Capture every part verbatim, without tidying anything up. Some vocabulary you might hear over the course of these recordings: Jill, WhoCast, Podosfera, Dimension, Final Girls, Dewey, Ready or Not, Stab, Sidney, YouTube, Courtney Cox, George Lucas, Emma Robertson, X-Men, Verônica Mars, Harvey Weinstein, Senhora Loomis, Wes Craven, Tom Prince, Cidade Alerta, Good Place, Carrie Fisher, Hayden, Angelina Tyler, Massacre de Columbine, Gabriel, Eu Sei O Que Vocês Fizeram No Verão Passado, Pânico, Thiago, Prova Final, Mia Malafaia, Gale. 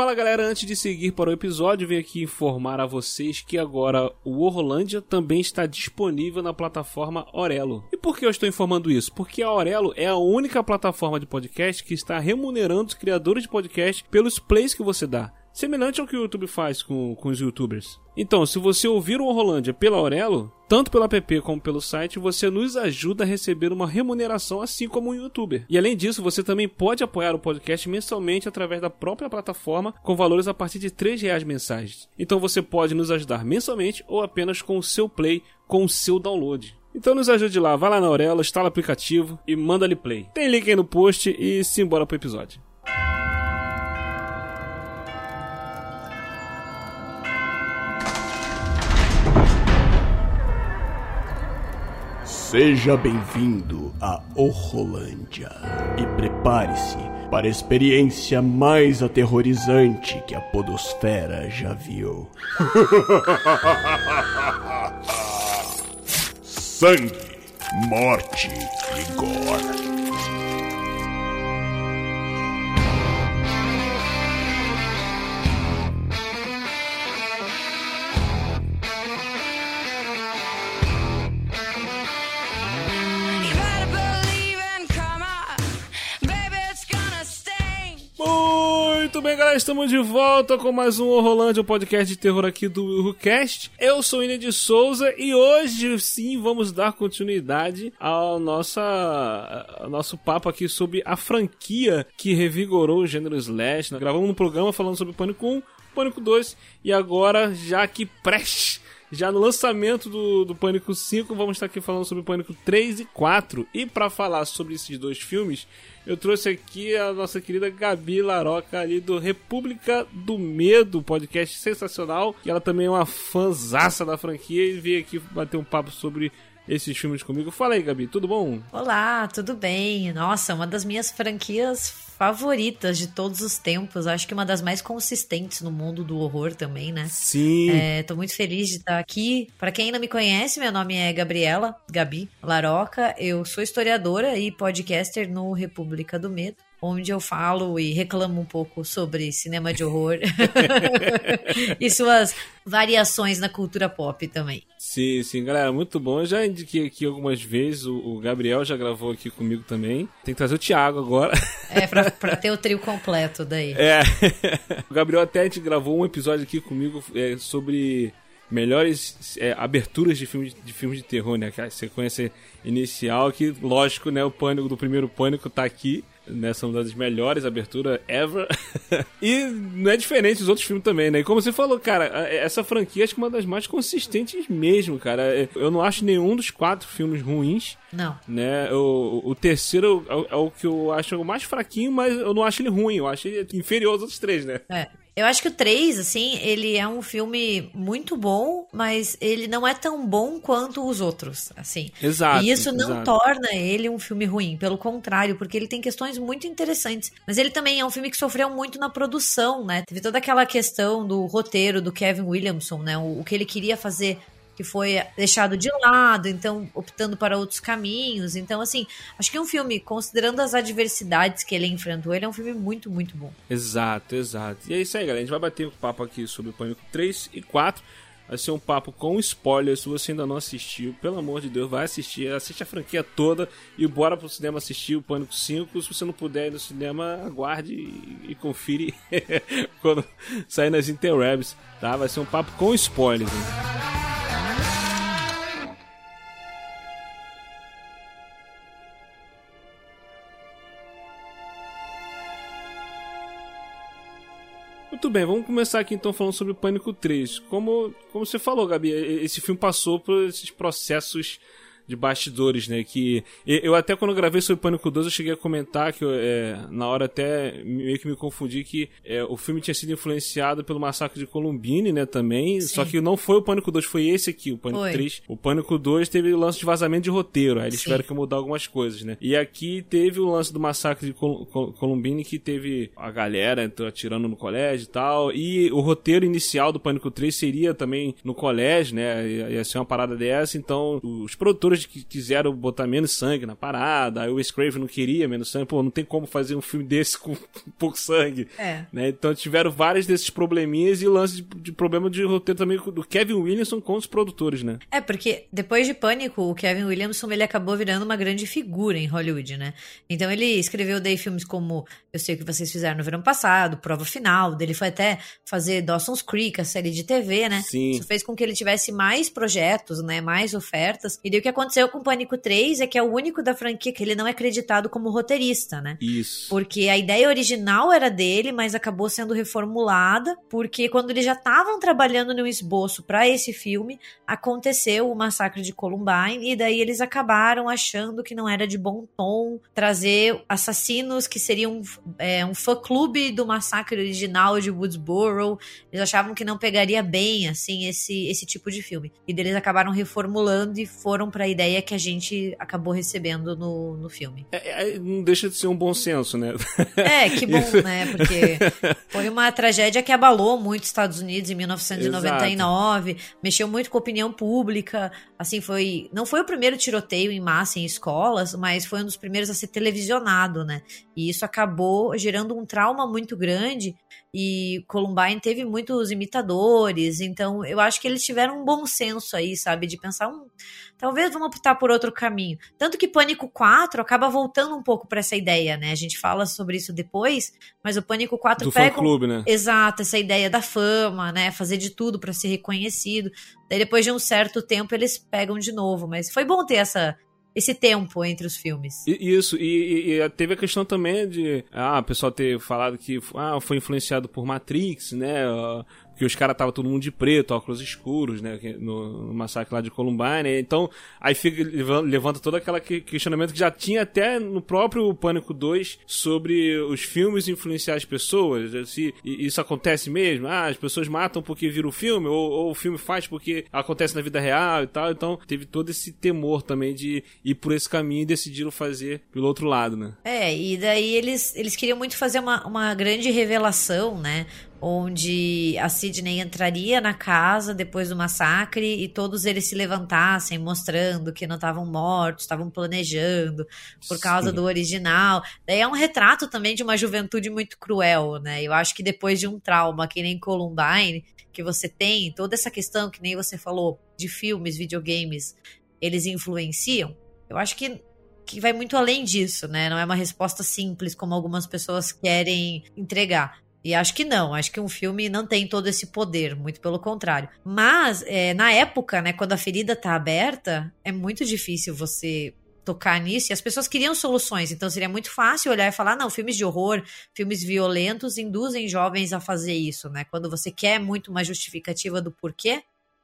Fala galera, antes de seguir para o episódio, venho aqui informar a vocês que agora o Orlândia também está disponível na plataforma Aurelo. E por que eu estou informando isso? Porque a Aurelo é a única plataforma de podcast que está remunerando os criadores de podcast pelos plays que você dá. Semelhante ao que o YouTube faz com, com os youtubers. Então, se você ouvir o Orlândia pela Aurelo, tanto pela app como pelo site, você nos ajuda a receber uma remuneração assim como um youtuber. E além disso, você também pode apoiar o podcast mensalmente através da própria plataforma com valores a partir de três reais mensais. Então você pode nos ajudar mensalmente ou apenas com o seu play, com o seu download. Então nos ajude lá, vai lá na Aurelo, instala o aplicativo e manda-lhe play. Tem link aí no post e simbora pro episódio. Seja bem-vindo a Orrolândia e prepare-se para a experiência mais aterrorizante que a Podosfera já viu. Sangue, morte e gore. Muito bem, galera, estamos de volta com mais um Orrolândia, o um podcast de terror aqui do WhoCast. Eu sou Inês Souza e hoje sim vamos dar continuidade ao, nossa, ao nosso papo aqui sobre a franquia que revigorou o gênero slash. Nós gravamos um programa falando sobre Pânico um, Pânico dois e agora, já que preste, já no lançamento do, do Pânico cinco, vamos estar aqui falando sobre Pânico três e quatro. E para falar sobre esses dois filmes, eu trouxe aqui a nossa querida Gabi Laroca, ali do República do Medo, podcast sensacional. E ela também é uma fanzaça da franquia e veio aqui bater um papo sobre esses filmes comigo. Fala aí, Gabi, tudo bom? Olá, tudo bem? Nossa, uma das minhas franquias favoritas de todos os tempos. Acho que uma das mais consistentes no mundo do horror também, né? Sim. É, tô muito feliz de estar aqui. Pra quem ainda me conhece, meu nome é Gabriela, Gabi Laroca. Eu sou historiadora e podcaster no República do Medo, onde eu falo e reclamo um pouco sobre cinema de horror e suas variações na cultura pop também. Sim, sim, galera, muito bom. Eu já indiquei aqui algumas vezes, o, o Gabriel já gravou aqui comigo também. Tem que trazer o Thiago agora. É, pra, pra ter o trio completo daí. É, o Gabriel até gravou um episódio aqui comigo é, sobre melhores é, aberturas de filmes de, filme de terror, né? Aquela sequência inicial que, lógico, né, o Pânico do primeiro Pânico tá aqui. Nessa uma das melhores aberturas ever. E não é diferente dos outros filmes também, né? E como você falou, cara, essa franquia acho que é uma das mais consistentes mesmo, cara. Eu não acho nenhum dos quatro filmes ruins. Não. Né? O, o terceiro é o que eu acho o mais fraquinho, mas eu não acho ele ruim. Eu acho ele inferior aos outros três, né? É. Eu acho que o três, assim, ele é um filme muito bom, mas ele não é tão bom quanto os outros, assim. Exato. E isso não exato. torna ele um filme ruim, pelo contrário, porque ele tem questões muito interessantes. Mas ele também é um filme que sofreu muito na produção, né? Teve toda aquela questão do roteiro do Kevin Williamson, né? O, o que ele queria fazer, que foi deixado de lado, então optando para outros caminhos. Então, assim, acho que é um filme, considerando as adversidades que ele enfrentou, ele é um filme muito, muito bom. Exato, exato. E é isso aí, galera. A gente vai bater um papo aqui sobre o Pânico três e quatro. Vai ser um papo com spoilers. Se você ainda não assistiu, pelo amor de Deus, vai assistir. Assiste a franquia toda e bora pro cinema assistir o Pânico cinco. Se você não puder ir no cinema, aguarde e, e confira quando sair nas interwebs, tá? Vai ser um papo com spoilers, hein? Muito bem, vamos começar aqui então falando sobre o Pânico três. Como, como você falou, Gabi, esse filme passou por esses processos de bastidores, né? Que eu até quando eu gravei sobre o Pânico dois eu cheguei a comentar que eu, é, na hora até meio que me confundi que é, o filme tinha sido influenciado pelo Massacre de Columbine, né, também. Sim. Só que não foi o Pânico dois, foi esse aqui, o Pânico foi. três. O Pânico dois teve o lance de vazamento de roteiro, aí eles Sim. tiveram que mudar algumas coisas, né. E aqui teve o lance do Massacre de Col- Col- Columbine que teve a galera então, atirando no colégio e tal, e o roteiro inicial do Pânico três seria também no colégio, né, ia ser uma parada dessa, então os produtores depois que quiseram botar menos sangue na parada, aí o Wes Craven não queria menos sangue, pô, não tem como fazer um filme desse com pouco sangue, é. Né? Então tiveram vários desses probleminhas e lance de, de problema de roteiro também do Kevin Williamson com os produtores, né? É, porque depois de Pânico, o Kevin Williamson, ele acabou virando uma grande figura em Hollywood, né? Então ele escreveu daí filmes como Eu Sei O Que Vocês Fizeram no Verão Passado, Prova Final, dele foi até fazer Dawson's Creek, a série de T V, né? Sim. Isso fez com que ele tivesse mais projetos, né? Mais ofertas. E daí o que aconteceu com Pânico três é que é o único da franquia que ele não é acreditado como roteirista, né? Isso. Porque a ideia original era dele, mas acabou sendo reformulada, porque quando eles já estavam trabalhando num esboço pra esse filme, aconteceu o Massacre de Columbine, e daí eles acabaram achando que não era de bom tom trazer assassinos que seriam é, um fã-clube do massacre original de Woodsboro. Eles achavam que não pegaria bem, assim, esse, esse tipo de filme. E eles acabaram reformulando e foram pra ideia que a gente acabou recebendo no, no filme. É, é, não deixa de ser um bom senso, né? É, que bom, né? Porque foi uma tragédia que abalou muito os Estados Unidos em mil novecentos e noventa e nove, exato. Mexeu muito com a opinião pública, assim, foi... Não foi o primeiro tiroteio em massa em escolas, mas foi um dos primeiros a ser televisionado, né? E isso acabou gerando um trauma muito grande, e Columbine teve muitos imitadores, então eu acho que eles tiveram um bom senso aí, sabe? De pensar, hum, talvez vamos optar por outro caminho. Tanto que Pânico quatro acaba voltando um pouco pra essa ideia, né? A gente fala sobre isso depois, mas o Pânico quatro do pega... Do fã-clube, né? Exato, essa ideia da fama, né? Fazer de tudo pra ser reconhecido. Daí depois de um certo tempo eles pegam de novo, mas foi bom ter essa... esse tempo entre os filmes. Isso, e, e teve a questão também de ah, o pessoal ter falado que ah, foi influenciado por Matrix, né? Que os caras estavam todo mundo de preto, óculos escuros, né? No, no massacre lá de Columbine, né? Então, aí fica, levanta todo aquele que, questionamento que já tinha até no próprio Pânico dois sobre os filmes influenciar as pessoas. Se isso acontece mesmo, ah, as pessoas matam porque viram o filme, ou, ou o filme faz porque acontece na vida real e tal. Então, teve todo esse temor também de ir por esse caminho e decidiram fazer pelo outro lado, né? É, e daí eles, eles queriam muito fazer uma, uma grande revelação, né? Onde a Sidney entraria na casa depois do massacre e todos eles se levantassem, mostrando que não estavam mortos, estavam planejando por causa Sim. do original. Daí é um retrato também de uma juventude muito cruel, né? Eu acho que depois de um trauma que nem Columbine, que você tem toda essa questão que nem você falou de filmes, videogames, eles influenciam, eu acho que que vai muito além disso, né? Não é uma resposta simples como algumas pessoas querem entregar. E acho que não, acho que um filme não tem todo esse poder, muito pelo contrário. Mas, é, na época, né, quando a ferida tá aberta, é muito difícil você tocar nisso, e as pessoas queriam soluções, então seria muito fácil olhar e falar, não, filmes de horror, filmes violentos induzem jovens a fazer isso, né? Quando você quer muito uma justificativa do porquê,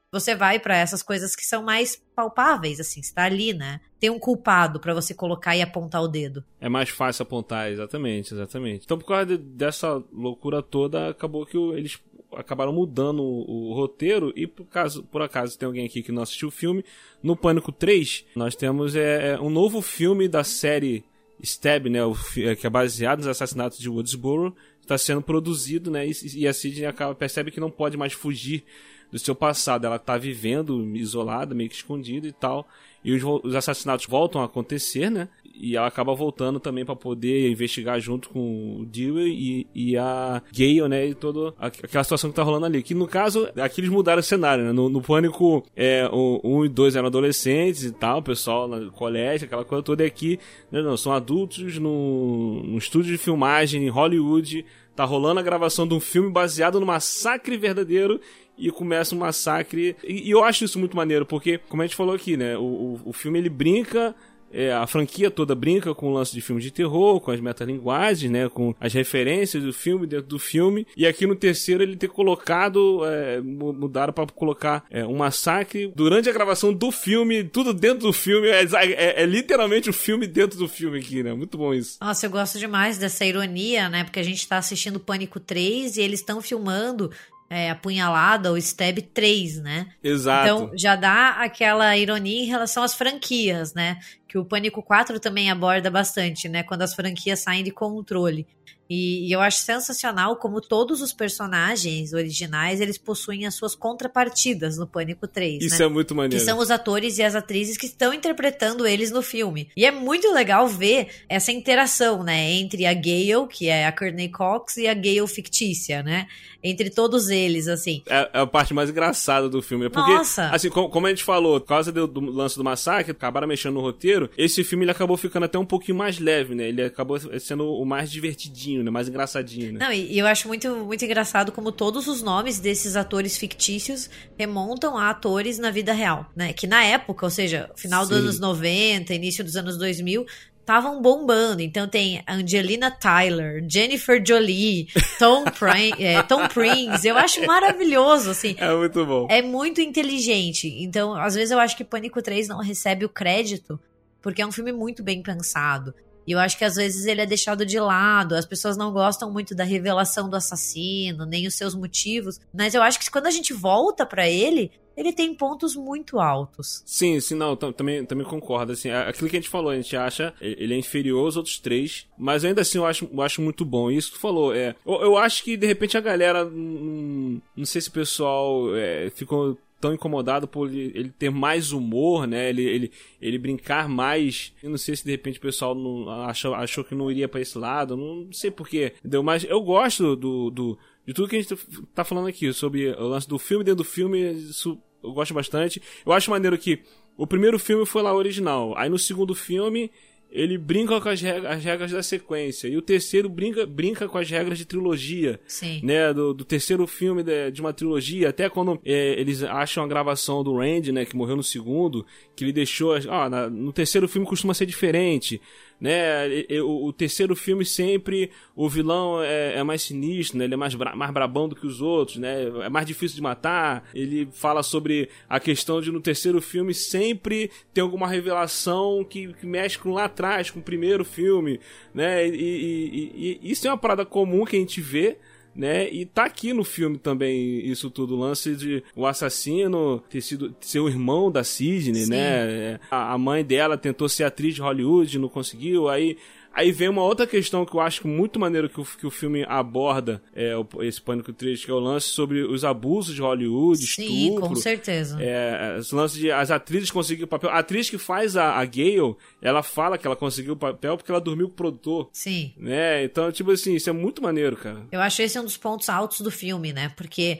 você vai pra essas coisas que são mais palpáveis, assim, você tá ali, né? Tem um culpado pra você colocar e apontar o dedo. É mais fácil apontar, exatamente, exatamente. Então, por causa dessa loucura toda, acabou que eles acabaram mudando o, o roteiro, e por, caso, por acaso tem alguém aqui que não assistiu o filme, no Pânico três, nós temos é, um novo filme da série Stab, né, o, que é baseado nos assassinatos de Woodsboro, está sendo produzido, né, e, e a Sidney acaba, percebe que não pode mais fugir do seu passado, ela tá vivendo isolada, meio que escondida e tal, e os, os assassinatos voltam a acontecer, né, e ela acaba voltando também pra poder investigar junto com o Dewey e, e a Gale, né, e toda aquela situação que tá rolando ali, que no caso, aqui eles mudaram o cenário, né, no, no Pânico é, o, um e dois eram adolescentes e tal, o pessoal no colégio, aquela coisa toda, e aqui, né, não, são adultos num, num estúdio de filmagem em Hollywood, tá rolando a gravação de um filme baseado no massacre verdadeiro, e começa um massacre, e, e eu acho isso muito maneiro, porque, como a gente falou aqui, né, o, o, o filme ele brinca, é, a franquia toda brinca com o lance de filmes de terror, com as metalinguagens, né, com as referências do filme dentro do filme, e aqui no terceiro ele ter colocado, é, mudaram pra colocar é, um massacre durante a gravação do filme, tudo dentro do filme, é, é, é literalmente o filme dentro do filme aqui, né, muito bom isso. Nossa, eu gosto demais dessa ironia, né, porque a gente tá assistindo Pânico três e eles estão filmando... É, apunhalada ou Stab três, né? Exato. Então já dá aquela ironia em relação às franquias, né? que o Pânico quatro também aborda bastante, né? Quando as franquias saem de controle. E, e eu acho sensacional como todos os personagens originais, eles possuem as suas contrapartidas no Pânico três, Isso né? é muito maneiro. Que são os atores e as atrizes que estão interpretando eles no filme. E é muito legal ver essa interação, né? Entre a Gale, que é a Courtney Cox, e a Gale fictícia, né? Entre todos eles, assim. É, é a parte mais engraçada do filme, né? Porque, Nossa. assim, como, como a gente falou, por causa do, do lance do massacre, acabaram mexendo no roteiro, esse filme ele acabou ficando até um pouquinho mais leve, né? Ele acabou sendo o mais divertidinho, né? Mais engraçadinho, né? Não, e eu acho muito, muito engraçado como todos os nomes desses atores fictícios remontam a atores na vida real, né? Que na época, ou seja, final Sim. dos anos noventa, início dos anos dois mil... estavam bombando. Então tem Angelina Tyler, Jennifer Jolie, Tom, Prin- é, Tom Prince. Eu acho maravilhoso, assim. É muito bom. É muito inteligente. Então, às vezes eu acho que Pânico três não recebe o crédito porque é um filme muito bem pensado. E eu acho que às vezes ele é deixado de lado, as pessoas não gostam muito da revelação do assassino, nem os seus motivos. Mas eu acho que quando a gente volta pra ele, ele tem pontos muito altos. Sim, sim, não, tam, também, também concordo. Assim, aquilo que a gente falou, a gente acha, ele é inferior aos outros três, mas ainda assim eu acho, eu acho muito bom. E isso que tu falou, é, eu, eu acho que de repente a galera, hum, não sei se o pessoal é, ficou... tão incomodado por ele ter mais humor, né? Ele, ele, ele brincar mais. Eu não sei se de repente o pessoal não achou, achou que não iria pra esse lado. Não sei porquê. Entendeu? Mas eu gosto do, do, de tudo que a gente tá falando aqui. Sobre o lance do filme dentro do filme. Isso eu gosto bastante. Eu acho maneiro que o primeiro filme foi lá original. Aí no segundo filme... ele brinca com as regras, as regras da sequência. E o terceiro brinca, brinca com as regras de trilogia. Sim. Né? Do, do terceiro filme de, de uma trilogia. Até quando é, eles acham a gravação do Randy, né? Que morreu no segundo. Que ele deixou... Ah, na, no terceiro filme costuma ser diferente. Né? E, e, o, o terceiro filme sempre... O vilão é, é mais sinistro, né? Ele é mais, bra, mais brabão do que os outros, né? É mais difícil de matar. Ele fala sobre a questão de no terceiro filme sempre tem alguma revelação que, que mexe com lá atrás, com o primeiro filme, né? E, e, e isso é uma parada comum que a gente vê, né? E tá aqui no filme também isso tudo, o lance de o assassino ter sido ser o irmão da Sidney, Sim. né? A, a mãe dela tentou ser atriz de Hollywood, não conseguiu, aí... Aí vem uma outra questão que eu acho muito maneiro que o, que o filme aborda, é, esse Pânico três, que é o lance sobre os abusos de Hollywood, Sim, estupro. Sim, com certeza. É, esse lance de as atrizes conseguirem o papel. A atriz que faz a, a Gale, ela fala que ela conseguiu o papel porque ela dormiu com o produtor. Sim. Né? Então, tipo assim, isso é muito maneiro, cara. Eu acho esse um dos pontos altos do filme, né? Porque...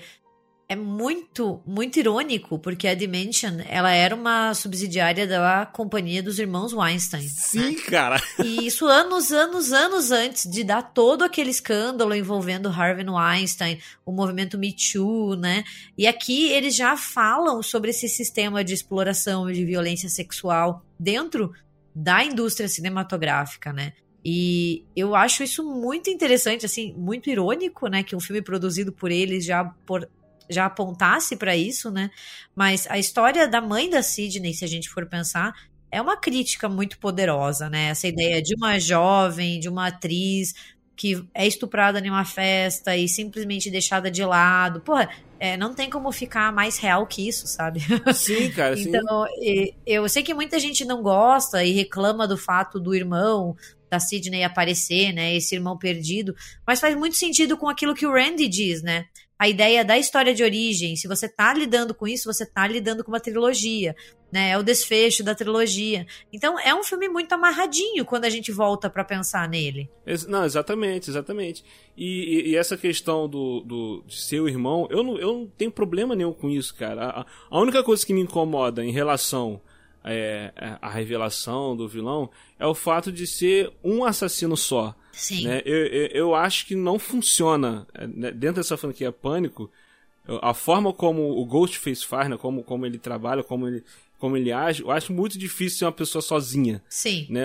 é muito, muito irônico, porque a Dimension, ela era uma subsidiária da companhia dos irmãos Weinstein. Sim, né? Cara! E isso anos, anos, anos antes de dar todo aquele escândalo envolvendo Harvey Weinstein, o movimento Me Too, né? E aqui eles já falam sobre esse sistema de exploração e de violência sexual dentro da indústria cinematográfica, né? E eu acho isso muito interessante, assim, muito irônico, né? Que um filme produzido por eles já... por já apontasse pra isso, né? Mas a história da mãe da Sidney, se a gente for pensar, é uma crítica muito poderosa, né? Essa ideia de uma jovem, de uma atriz que é estuprada em uma festa e simplesmente deixada de lado. Porra, é, não tem como ficar mais real que isso, sabe? Sim, cara, sim. Então, eu sei que muita gente não gosta e reclama do fato do irmão da Sidney aparecer, né? Esse irmão perdido. Mas faz muito sentido com aquilo que o Randy diz, né? A ideia da história de origem, se você tá lidando com isso, você tá lidando com uma trilogia, né? É o desfecho da trilogia. Então, é um filme muito amarradinho quando a gente volta pra pensar nele. Não, exatamente, exatamente. E, e, e essa questão do, do de ser o irmão, eu não, eu não tenho problema nenhum com isso, cara. A, a única coisa que me incomoda em relação é, à revelação do vilão é o fato de ser um assassino só. Sim. Né? Eu, eu, eu acho que não funciona, né? Dentro dessa franquia Pânico, a forma como o Ghostface faz, né? como, como ele trabalha, como ele, como ele age, eu acho muito difícil ser uma pessoa sozinha. Sim. Né?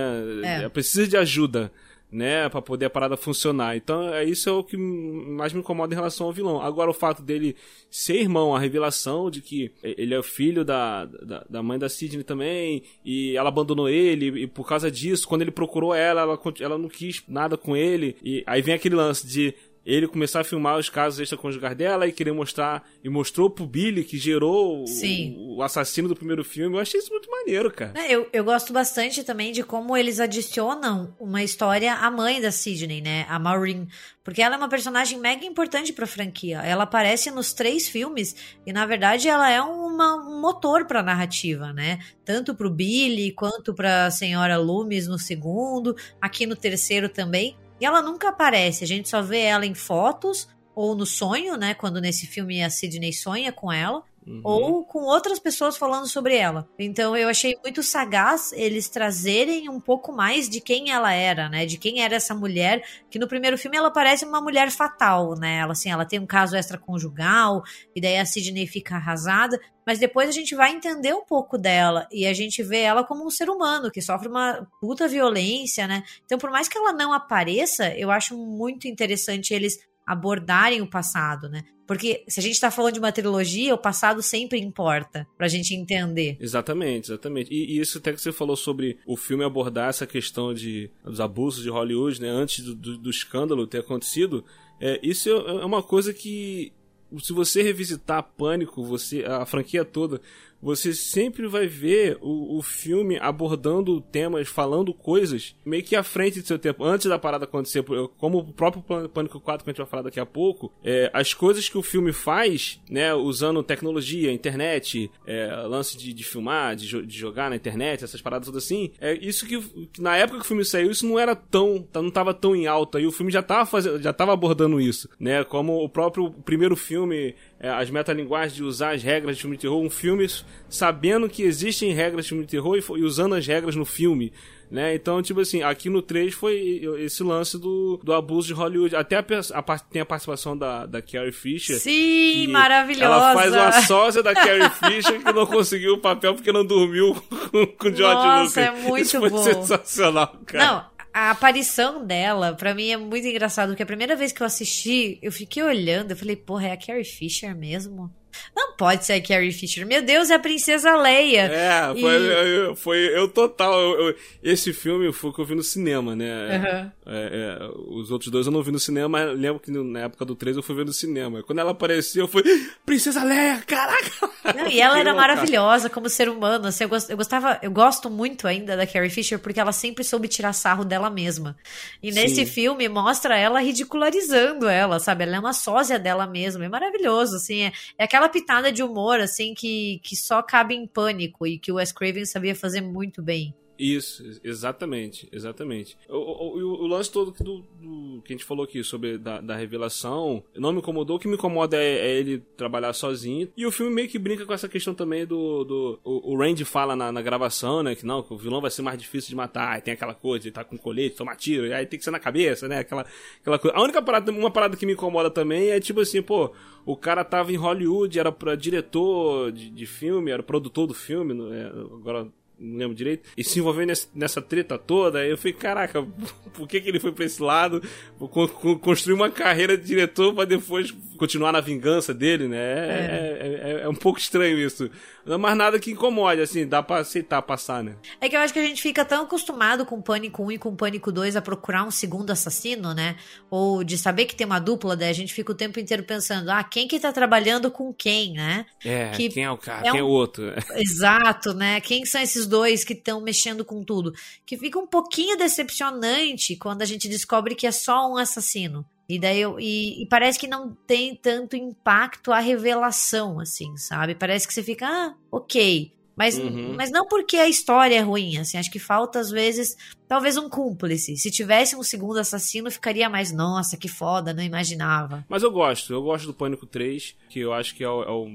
É. Precisa de ajuda, né? Pra poder a parada funcionar. Então, isso é o que mais me incomoda em relação ao vilão. Agora, o fato dele ser irmão, a revelação de que ele é o filho da, da, da mãe da Sidney também, e ela abandonou ele, e por causa disso, quando ele procurou ela, ela, ela não quis nada com ele, e aí vem aquele lance de ele começar a filmar os casos extraconjugais dela e querer mostrar, e mostrou pro Billy, que gerou o, o assassino do primeiro filme. Eu achei isso muito maneiro, cara. É, eu, eu gosto bastante também de como eles adicionam uma história à mãe da Sidney, né? A Maureen. Porque ela é uma personagem mega importante pra franquia. Ela aparece nos três filmes e, na verdade, ela é uma, um motor pra narrativa, né? Tanto pro Billy, quanto pra senhora Loomis no segundo, aqui no terceiro também. E ela nunca aparece, a gente só vê ela em fotos, ou no sonho, né? Quando nesse filme a Sidney sonha com ela, uhum. ou com outras pessoas falando sobre ela. Então eu achei muito sagaz eles trazerem um pouco mais de quem ela era, né? De quem era essa mulher, que no primeiro filme ela parece uma mulher fatal, né? Ela, assim, ela tem um caso extraconjugal, e daí a Sidney fica arrasada. Mas depois a gente vai entender um pouco dela e a gente vê ela como um ser humano que sofre uma puta violência, né? Então, por mais que ela não apareça, eu acho muito interessante eles abordarem o passado, né? Porque se a gente tá falando de uma trilogia, o passado sempre importa pra gente entender. Exatamente, exatamente. E, e isso até que você falou sobre o filme abordar essa questão de, dos abusos de Hollywood, né? Antes do, do, do escândalo ter acontecido, é, isso é uma coisa que... Se você revisitar Pânico, você, a franquia toda, você sempre vai ver o, o filme abordando temas, falando coisas meio que à frente do seu tempo, antes da parada acontecer. Como o próprio Pânico quatro, que a gente vai falar daqui a pouco, é, as coisas que o filme faz, né, usando tecnologia, internet, é, lance de, de filmar, de, jo- de jogar na internet, essas paradas todas assim, é isso que, que na época que o filme saiu, isso não era tão, não estava tão em alta, e o filme já estava fazendo, já estava abordando isso, né, como o próprio primeiro filme, é, as metalinguagens de usar as regras de filme de terror, um filme... sabendo que existem regras de filme de terror e usando as regras no filme, né? Então, tipo assim, aqui no três foi esse lance do, do abuso de Hollywood. Até a, a, tem a participação da, da Carrie Fisher. Sim, maravilhosa! Ela faz uma sósia da Carrie Fisher que não conseguiu o papel porque não dormiu com, com o George Lucas. Nossa, é muito Isso foi bom. Sensacional, cara. Não. A aparição dela, pra mim, é muito engraçado, porque a primeira vez que eu assisti, eu fiquei olhando, eu falei, porra, é a Carrie Fisher mesmo? Não pode ser a Carrie Fisher, meu Deus, é a Princesa Leia. É, e... foi, foi eu total, eu, eu, esse filme foi o que eu vi no cinema, né? Uhum. É, é, os outros dois eu não vi no cinema, mas lembro que na época do três eu fui ver no cinema. Quando ela apareceu, eu fui, Princesa Leia, caraca! Não, e ela era maravilhosa como ser humano, assim, eu, gost, eu gostava, eu gosto muito ainda da Carrie Fisher, porque ela sempre soube tirar sarro dela mesma. E nesse Sim. filme mostra ela ridicularizando ela, sabe? Ela é uma sósia dela mesma, é maravilhoso, assim, é, é aquela pitada de humor, assim, que, que só cabe em Pânico e que o Wes Craven sabia fazer muito bem. Isso, exatamente, exatamente. O, o, o lance todo do, do, que a gente falou aqui sobre da, da revelação não me incomodou, o que me incomoda é, é ele trabalhar sozinho. E o filme meio que brinca com essa questão também do... do o, o Randy fala na, na gravação, né, que não, que o vilão vai ser mais difícil de matar, aí tem aquela coisa, ele tá com colete, toma tiro, e aí tem que ser na cabeça, né, aquela, aquela coisa. A única parada, uma parada que me incomoda também é tipo assim, pô, o cara tava em Hollywood, era pra diretor de, de filme, era produtor do filme, né, agora... não lembro direito, e se envolvendo nessa, nessa treta toda, aí eu falei, caraca, por que que ele foi pra esse lado, con- con- construir uma carreira de diretor pra depois continuar na vingança dele, né, é, é. É, é, é um pouco estranho isso, mas nada que incomode, assim, dá pra aceitar, passar, né. É que eu acho que a gente fica tão acostumado com Pânico um e com Pânico dois a procurar um segundo assassino, né, ou de saber que tem uma dupla, daí a gente fica o tempo inteiro pensando, ah, quem que tá trabalhando com quem, né. É, que quem é o cara, é um... quem é o outro. Exato, né, quem são esses dois que estão mexendo com tudo, que fica um pouquinho decepcionante quando a gente descobre que é só um assassino, e daí eu, e, e parece que não tem tanto impacto a revelação, assim, sabe, parece que você fica, ah, ok, mas, uhum. mas não porque a história é ruim, assim, acho que falta às vezes, talvez um cúmplice, se tivesse um segundo assassino ficaria mais, nossa, que foda, não imaginava. Mas eu gosto, eu gosto do Pânico três, que eu acho que é o, é o...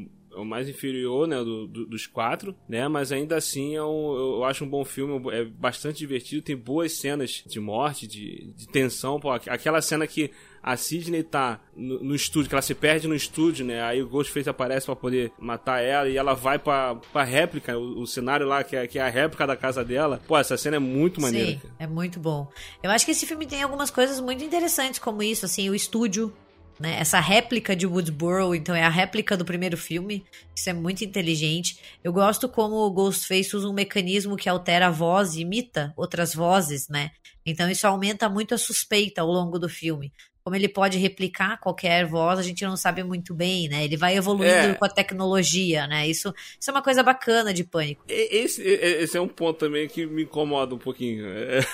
o mais inferior, né, do, do, dos quatro, né, mas ainda assim é um, eu acho um bom filme, é bastante divertido, tem boas cenas de morte, de, de tensão, pô, aquela cena que a Sidney tá no, no estúdio, que ela se perde no estúdio, né, aí o Ghostface aparece pra poder matar ela e ela vai pra, pra réplica, o, o cenário lá que é, que é a réplica da casa dela, pô, essa cena é muito maneira. Sim, cara. É muito bom. Eu acho que esse filme tem algumas coisas muito interessantes como isso, assim, o estúdio, né, essa réplica de Woodsboro, então é a réplica do primeiro filme, isso é muito inteligente. Eu gosto como o Ghostface usa um mecanismo que altera a voz e imita outras vozes, né, então isso aumenta muito a suspeita ao longo do filme. como ele pode replicar qualquer voz, a gente não sabe muito bem, né? Ele vai evoluindo é. com a tecnologia, né? Isso, isso é uma coisa bacana de Pânico. Esse, esse é um ponto também que me incomoda um pouquinho.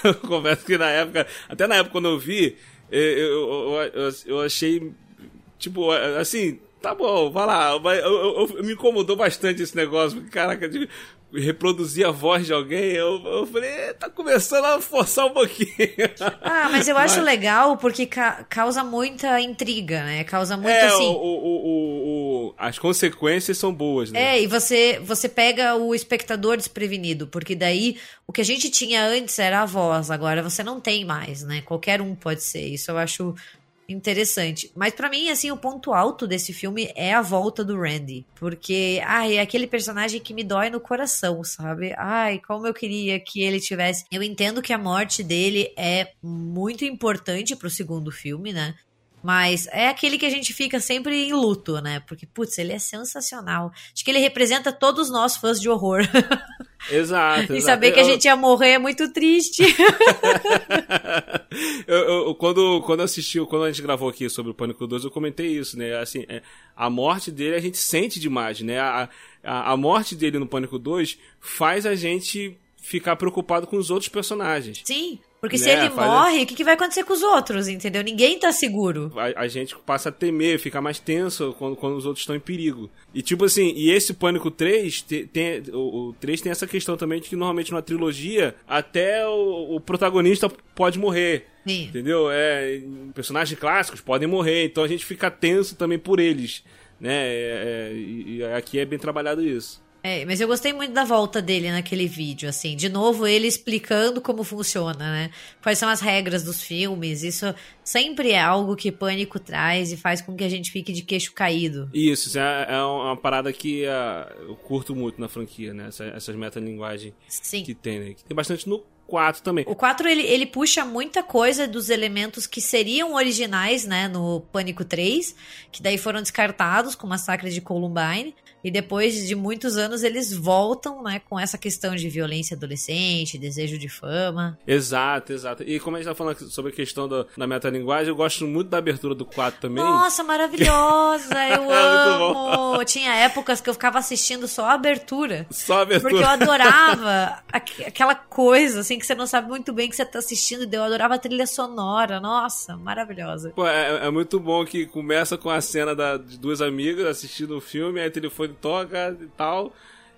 Eu confesso que na época, até na época quando eu vi, eu, eu, eu, eu achei, tipo, assim, tá bom, vai lá. Eu, eu, eu, me incomodou bastante esse negócio, porque, caraca, de reproduzir a voz de alguém, eu, eu falei, tá começando a forçar um pouquinho. Ah, mas eu acho mas... legal, porque ca- causa muita intriga, né? Causa muito, é, assim... O, o, o, o, as consequências são boas, né? É, e você, você pega o espectador desprevenido, porque daí o que a gente tinha antes era a voz, agora você não tem mais, né? Qualquer um pode ser, isso eu acho... interessante. Mas pra mim, assim, o ponto alto desse filme é a volta do Randy. Porque, ai, é aquele personagem que me dói no coração, sabe? Ai, como eu queria que ele tivesse... Eu entendo que a morte dele é muito importante pro segundo filme, né? Mas é aquele que a gente fica sempre em luto, né? Porque, putz, ele é sensacional. Acho que ele representa todos nós fãs de horror. Exato. E saber exato. que a gente ia morrer é muito triste. eu, eu, quando, quando assisti, quando a gente gravou aqui sobre o Pânico dois, eu comentei isso, né? Assim, a morte dele a gente sente demais, né? A, a, a morte dele no Pânico dois faz a gente ficar preocupado com os outros personagens. Sim. Porque né, se ele faz... morre, o que, que vai acontecer com os outros, entendeu? Ninguém tá seguro. A, a gente passa a temer, fica mais tenso quando, quando os outros estão em perigo. E tipo assim, e esse Pânico três, te, tem, o, o três tem essa questão também de que normalmente numa trilogia, até o, o protagonista pode morrer. Sim. Entendeu? É, personagens clássicos podem morrer, então a gente fica tenso também por eles. Né? É, é, e, e aqui é bem trabalhado isso. É, mas eu gostei muito da volta dele naquele vídeo, assim, de novo ele explicando como funciona, né, quais são as regras dos filmes, isso sempre é algo que Pânico traz e faz com que a gente fique de queixo caído. Isso, é, é uma parada que uh, eu curto muito na franquia, né, essas, essas metalinguagens que tem, né, que tem bastante no quatro também. O quatro, ele, ele puxa muita coisa dos elementos que seriam originais, né, no Pânico três, que daí foram descartados com o Massacre de Columbine, e depois de muitos anos eles voltam, né, com essa questão de violência adolescente, desejo de fama. Exato, exato. E como a gente tá falando sobre a questão do, da metalinguagem, eu gosto muito da abertura do quatro também. Nossa, maravilhosa! Eu amo! Tinha épocas que eu ficava assistindo só a abertura. Só a abertura. Porque eu adorava a, aquela coisa, assim, que você não sabe muito bem que você tá assistindo. Eu adorava a trilha sonora, nossa, maravilhosa. Pô, é, é muito bom que começa com a cena da, de duas amigas assistindo o filme, aí o telefone toca e tal,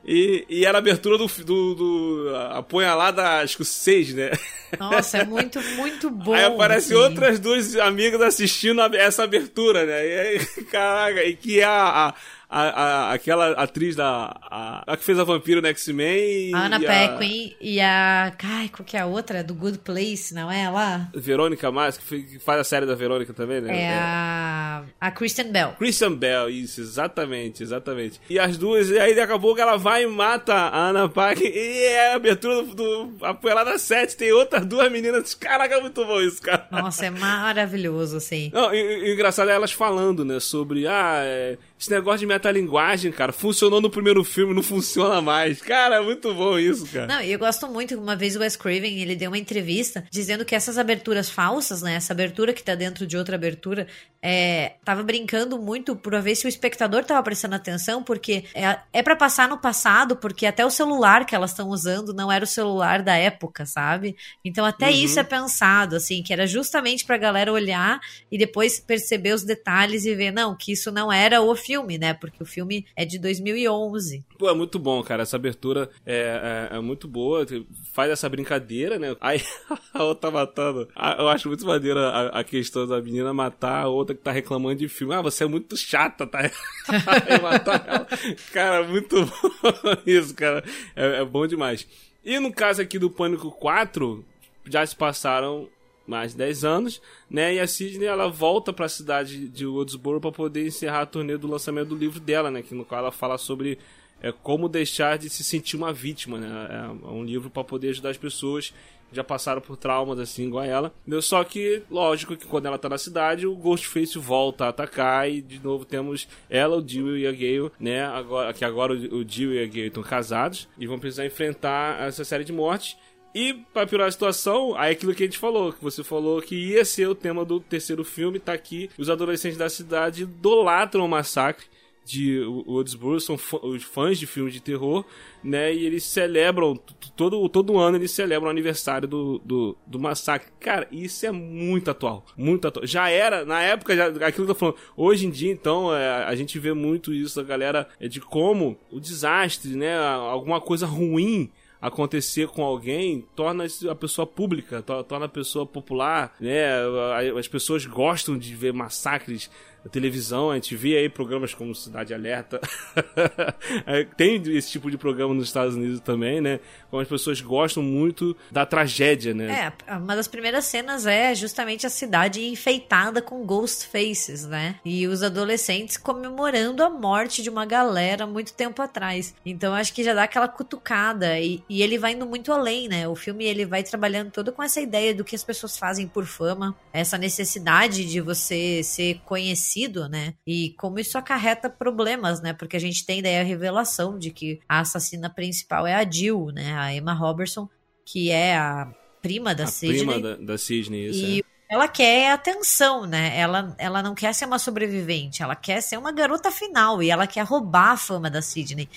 e, e era a abertura do, do, do apunhalada, acho que seis, né? Nossa, é muito, muito bom. Aí aparecem assim outras duas amigas assistindo a, essa abertura, né? E aí, caraca, e que é a... a A, a, aquela atriz da... A, a que fez a vampiro no X-Men... A Anna Paquin e a... Ai, qual que é a outra? Do Good Place, não é? Lá? Verônica Mars, que faz a série da Verônica também, né? É a... A Kristen Bell. Kristen Bell, isso, exatamente, exatamente. E as duas, e aí acabou que ela vai e mata a Anna Paquin, e é a abertura do... do a Pelada sete, tem outras duas meninas, caraca, é muito bom isso, cara. Nossa, é maravilhoso, assim. Não, e, e, e engraçado é elas falando, né, sobre... Ah, é... Esse negócio de metalinguagem, cara, funcionou no primeiro filme, não funciona mais. Cara, é muito bom isso, cara. Não, e eu gosto muito, uma vez o Wes Craven, ele deu uma entrevista dizendo que essas aberturas falsas, né, essa abertura que tá dentro de outra abertura, é, tava brincando muito pra ver se o espectador tava prestando atenção, porque é, é pra passar no passado, porque até o celular que elas estão usando não era o celular da época, sabe? Então até uhum. isso é pensado, assim, que era justamente pra galera olhar e depois perceber os detalhes e ver, não, que isso não era o filme, né? Porque o filme é de dois mil e onze. Pô, é muito bom, cara. Essa abertura é, é, é muito boa. Faz essa brincadeira, né? Aí a outra matando. Eu acho muito maneira a, a questão da menina matar a outra que tá reclamando de filme. Ah, você é muito chata, tá? Aí matar ela. Cara, muito bom isso, cara. É, é bom demais. E no caso aqui do Pânico quatro, já se passaram mais de dez anos, né? E a Sidney, ela volta para a cidade de Woodsboro para poder encerrar a turnê do lançamento do livro dela, né? Que no qual ela fala sobre é, como deixar de se sentir uma vítima, né? É um livro para poder ajudar as pessoas que já passaram por traumas assim igual a ela. Só que, lógico, que quando ela tá na cidade, o Ghostface volta a atacar e de novo temos ela, o Dewey e a Gale, né? Agora, que agora o Dewey e a Gale estão casados e vão precisar enfrentar essa série de mortes. E, pra piorar a situação, é aquilo que a gente falou, que você falou que ia ser o tema do terceiro filme, tá aqui, os adolescentes da cidade idolatram o massacre de Woodsboro, são os fãs de filmes de terror, né, e eles celebram, todo, todo ano eles celebram o aniversário do, do, do massacre. Cara, isso é muito atual, muito atual. Já era, na época, já, aquilo que eu tô falando, hoje em dia, então, é, a gente vê muito isso, a galera, é de como o desastre, né, alguma coisa ruim acontecer com alguém, torna a pessoa pública, torna a pessoa popular, né, as pessoas gostam de ver massacres na televisão, a gente vê aí programas como Cidade Alerta, tem esse tipo de programa nos Estados Unidos também, né, como as pessoas gostam muito da tragédia, né. É, uma das primeiras cenas é justamente a cidade enfeitada com ghost faces, né, e os adolescentes comemorando a morte de uma galera muito tempo atrás, então acho que já dá aquela cutucada, e E ele vai indo muito além, né? O filme, ele vai trabalhando todo com essa ideia do que as pessoas fazem por fama, essa necessidade de você ser conhecido, né? E como isso acarreta problemas, né? Porque a gente tem daí a revelação de que a assassina principal é a Jill, né? A Emma Robertson, que é a prima da a Sidney. A prima da, da Sidney, isso, e... é. Ela quer atenção, né? Ela, ela não quer ser uma sobrevivente, ela quer ser uma garota final e ela quer roubar a fama da Sidney.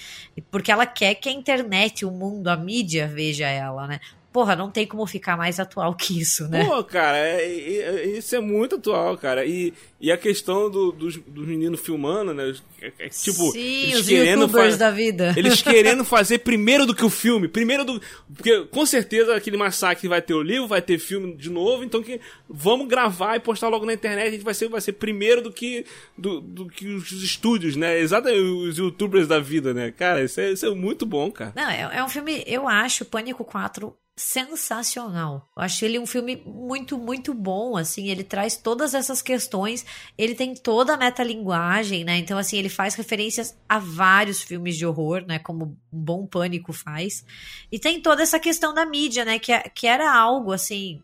Porque ela quer que a internet, o mundo, a mídia veja ela, né? Porra, não tem como ficar mais atual que isso, né? Pô, cara, é, é, isso é muito atual, cara. E, e a questão do, dos, dos meninos filmando, né? É, é, tipo, sim, eles os youtubers fa- da vida. Eles querendo fazer primeiro do que o filme. Primeiro do... Porque com certeza aquele massacre vai ter o livro, vai ter filme de novo. Então que, vamos gravar e postar logo na internet. A gente vai ser, vai ser primeiro do que, do, do que os estúdios, né? Exatamente, os youtubers da vida, né? Cara, isso é, isso é muito bom, cara. Não, é, é um filme, eu acho, Pânico quatro... sensacional. Eu achei ele um filme muito, muito bom, assim, ele traz todas essas questões, ele tem toda a metalinguagem, né, então assim, ele faz referências a vários filmes de horror, né, como um bom Pânico faz, e tem toda essa questão da mídia, né, que, que era algo, assim,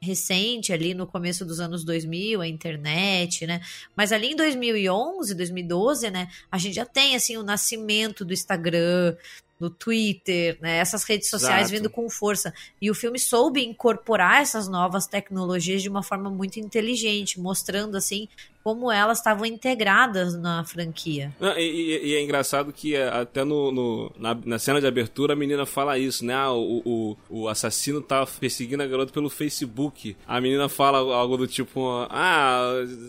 recente, ali no começo dos anos dois mil, a internet, né, mas ali em dois mil e onze, dois mil e doze, né, a gente já tem, assim, o nascimento do Instagram, no Twitter, né? Essas redes sociais, exato, vindo com força. E o filme soube incorporar essas novas tecnologias de uma forma muito inteligente, mostrando, assim, como elas estavam integradas na franquia. Não, e, e é engraçado que até no, no, na, na cena de abertura a menina fala isso, né? Ah, o, o, o assassino tá perseguindo a garota pelo Facebook. A menina fala algo do tipo, ah,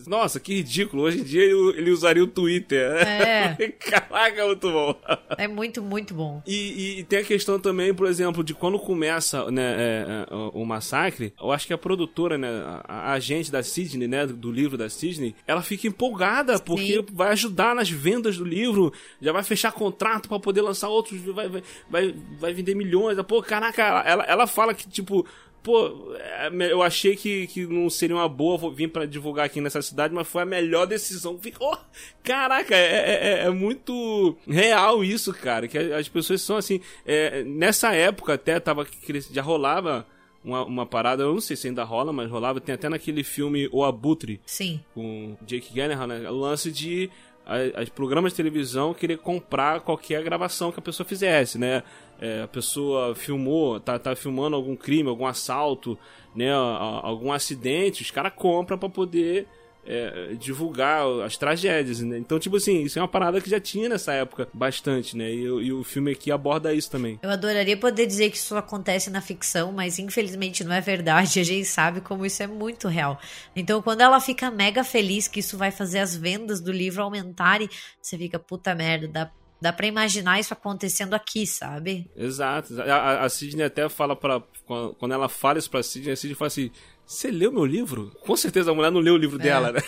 nossa, que ridículo, hoje em dia ele, ele usaria o Twitter. É. Caraca, muito bom. É muito, muito bom. E, e, e tem a questão também, por exemplo, de quando começa, né, é, é, o, o massacre, eu acho que a produtora, né, a, a agente da Sidney, né, do livro da Sidney, ela fica empolgada, porque sim, vai ajudar nas vendas do livro, já vai fechar contrato pra poder lançar outros, vai, vai, vai, vai vender milhões, pô, caraca, ela, ela fala que, tipo, pô, eu achei que, que não seria uma boa vir pra divulgar aqui nessa cidade, mas foi a melhor decisão. Ficou, caraca, é, é, é muito real isso, cara, que as pessoas são assim, é, nessa época até tava, já rolava Uma, uma parada, eu não sei se ainda rola, mas rolava, tem até naquele filme O Abutre, sim, com Jake Gyllenhaal, né? O lance de os programas de televisão querer comprar qualquer gravação que a pessoa fizesse, né? É, a pessoa filmou, tá, tá filmando algum crime, algum assalto, né? Algum acidente, os caras compram pra poder... É, divulgar as tragédias, né? Então, tipo assim, isso é uma parada que já tinha nessa época bastante, né? E, e o filme aqui aborda isso também. Eu adoraria poder dizer que isso acontece na ficção, mas infelizmente não é verdade. A gente sabe como isso é muito real. Então, quando ela fica mega feliz que isso vai fazer as vendas do livro aumentarem, você fica, puta merda, dá Dá pra imaginar isso acontecendo aqui, sabe? Exato. A, a Sidney até fala pra... Quando ela fala isso pra Sidney, a Sidney fala assim... Você leu meu livro? Com certeza a mulher não leu o livro é. dela, né?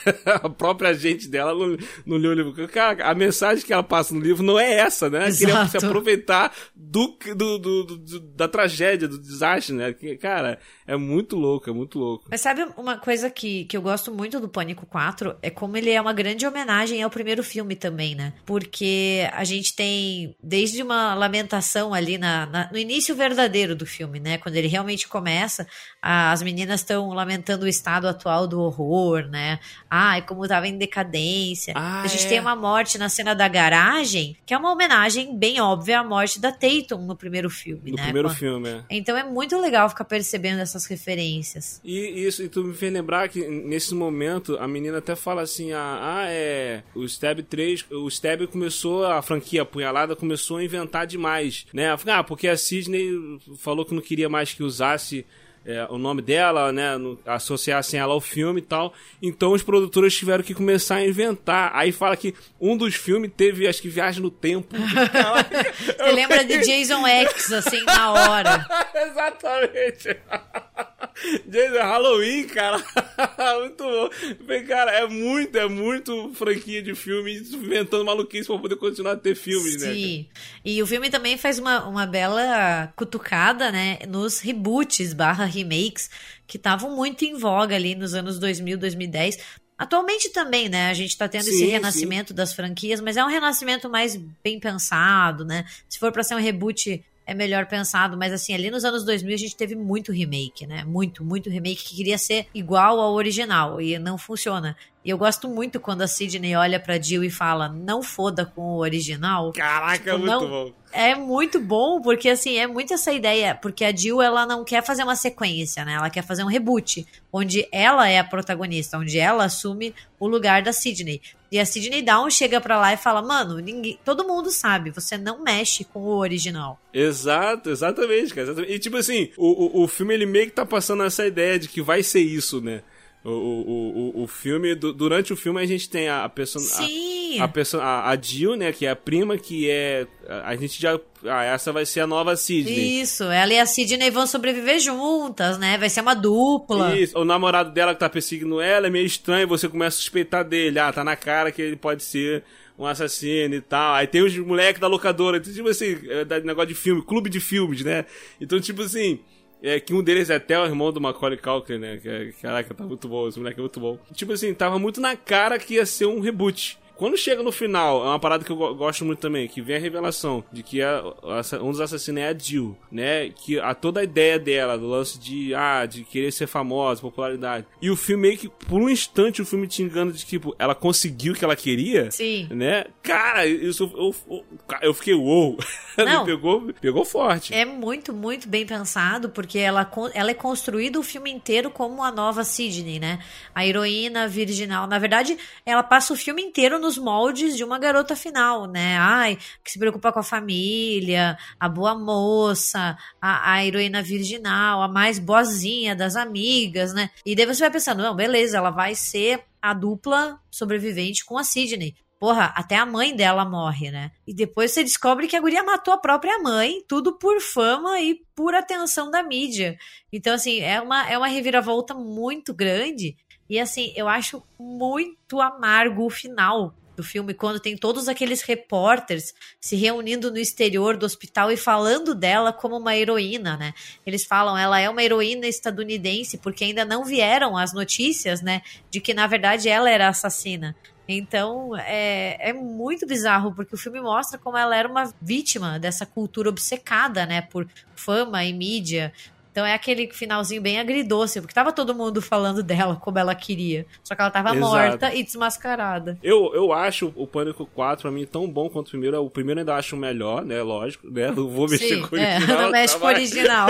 A própria gente dela não, não leu o livro. Cara, a mensagem que ela passa no livro não é essa, né? Exato. Queria se aproveitar do, do, do, do, da tragédia, do desastre, né? Cara, é muito louco, é muito louco. Mas sabe uma coisa que, que eu gosto muito do Pânico quatro? É como ele é uma grande homenagem ao primeiro filme também, né? Porque a gente tem desde uma lamentação ali na, na, no início verdadeiro do filme, né? Quando ele realmente começa, a, as meninas estão estavam lamentando o estado atual do horror, né? Ai, como tava em decadência. Ah, a gente é. tem uma morte na cena da garagem, que é uma homenagem bem óbvia à morte da Tatum no primeiro filme, no né? No primeiro Quando... filme, é. Então é muito legal ficar percebendo essas referências. E isso, e tu me fez lembrar que nesse momento a menina até fala assim, ah, é... O Stab três, o Stab começou, a franquia Apunhalada começou a inventar demais, né? Ah, porque a Sidney falou que não queria mais que usasse é, o nome dela, né? No, associassem ela ao filme e tal. Então os produtores tiveram que começar a inventar. Aí fala que um dos filmes teve, acho que, Viagem no Tempo. Você lembra de Jason X, assim, na hora. Exatamente. Jason, Halloween, cara. Muito bom. Cara, é muito, é muito franquia de filme inventando maluquice pra poder continuar a ter filmes, né? Sim. E o filme também faz uma, uma bela cutucada, né? Nos reboots barra remakes que estavam muito em voga ali nos anos dois mil, dois mil e dez. Atualmente também, né? A gente tá tendo sim, esse renascimento sim. das franquias, mas é um renascimento mais bem pensado, né? Se for pra ser um reboot... é melhor pensado, mas assim, ali nos anos dois mil a gente teve muito remake, né? Muito, muito remake que queria ser igual ao original e não funciona. E eu gosto muito quando a Sidney olha pra Jill e fala, não foda com o original. Caraca, tipo, é muito não... bom. É muito bom, porque assim, é muito essa ideia, porque a Jill, ela não quer fazer uma sequência, né? Ela quer fazer um reboot, onde ela é a protagonista, onde ela assume o lugar da Sidney. E a Sidney Down chega pra lá e fala, mano, ninguém, todo mundo sabe, você não mexe com o original. Exato, exatamente, cara. Exatamente. E tipo assim, o, o, o filme, ele meio que tá passando essa ideia de que vai ser isso, né? O, o, o, o filme, durante o filme a gente tem a pessoa, a, a, perso- a, a Jill, né, que é a prima, que é, a, a gente já, ah, essa vai ser a nova Sidney. Isso, ela e a Sidney vão sobreviver juntas, né, vai ser uma dupla. Isso, o namorado dela que tá perseguindo ela é meio estranho, você começa a suspeitar dele, ah, tá na cara que ele pode ser um assassino e tal, aí tem os moleques da locadora, tipo assim, negócio de filme, clube de filmes, né, então tipo assim... É que um deles é até o irmão do Macaulay Culkin, né? Caraca, tá muito bom, esse moleque é muito bom. Tipo assim, tava muito na cara que ia ser um reboot. Quando chega no final, é uma parada que eu gosto muito também, que vem a revelação de que a, a, um dos assassinos é a Jill, né? Que a, toda a ideia dela, do lance de, ah, de querer ser famosa, popularidade. E o filme meio que, por um instante, o filme te engana de que, tipo, ela conseguiu o que ela queria, sim, né? Cara, isso, eu, eu, eu fiquei, uou! Não, pegou, pegou forte. É muito, muito bem pensado, porque ela, ela é construída o filme inteiro como a nova Sidney, né? A heroína virginal. Na verdade, ela passa o filme inteiro nos moldes de uma garota final, né? Ai, que se preocupa com a família, a boa moça, a, a heroína virginal, a mais boazinha das amigas, né? E daí você vai pensando, não, beleza, ela vai ser a dupla sobrevivente com a Sidney. Porra, até a mãe dela morre, né? E depois você descobre que a guria matou a própria mãe, tudo por fama e por atenção da mídia. Então, assim, é uma, é uma reviravolta muito grande. E assim, eu acho muito amargo o final do filme, quando tem todos aqueles repórteres se reunindo no exterior do hospital e falando dela como uma heroína, né? Eles falam, ela é uma heroína estadunidense, porque ainda não vieram as notícias, né, de que na verdade ela era assassina. Então, é, é muito bizarro, porque o filme mostra como ela era uma vítima dessa cultura obcecada, né, por fama e mídia. Então é aquele finalzinho bem agridoce, porque tava todo mundo falando dela como ela queria. Só que ela tava exato. Morta e desmascarada. Eu, eu acho o Pânico quatro, pra mim, tão bom quanto o primeiro. O primeiro eu ainda acho o melhor, né? Lógico, né? Não vou mexer sim, com o é, original. Não mexe tá com o original.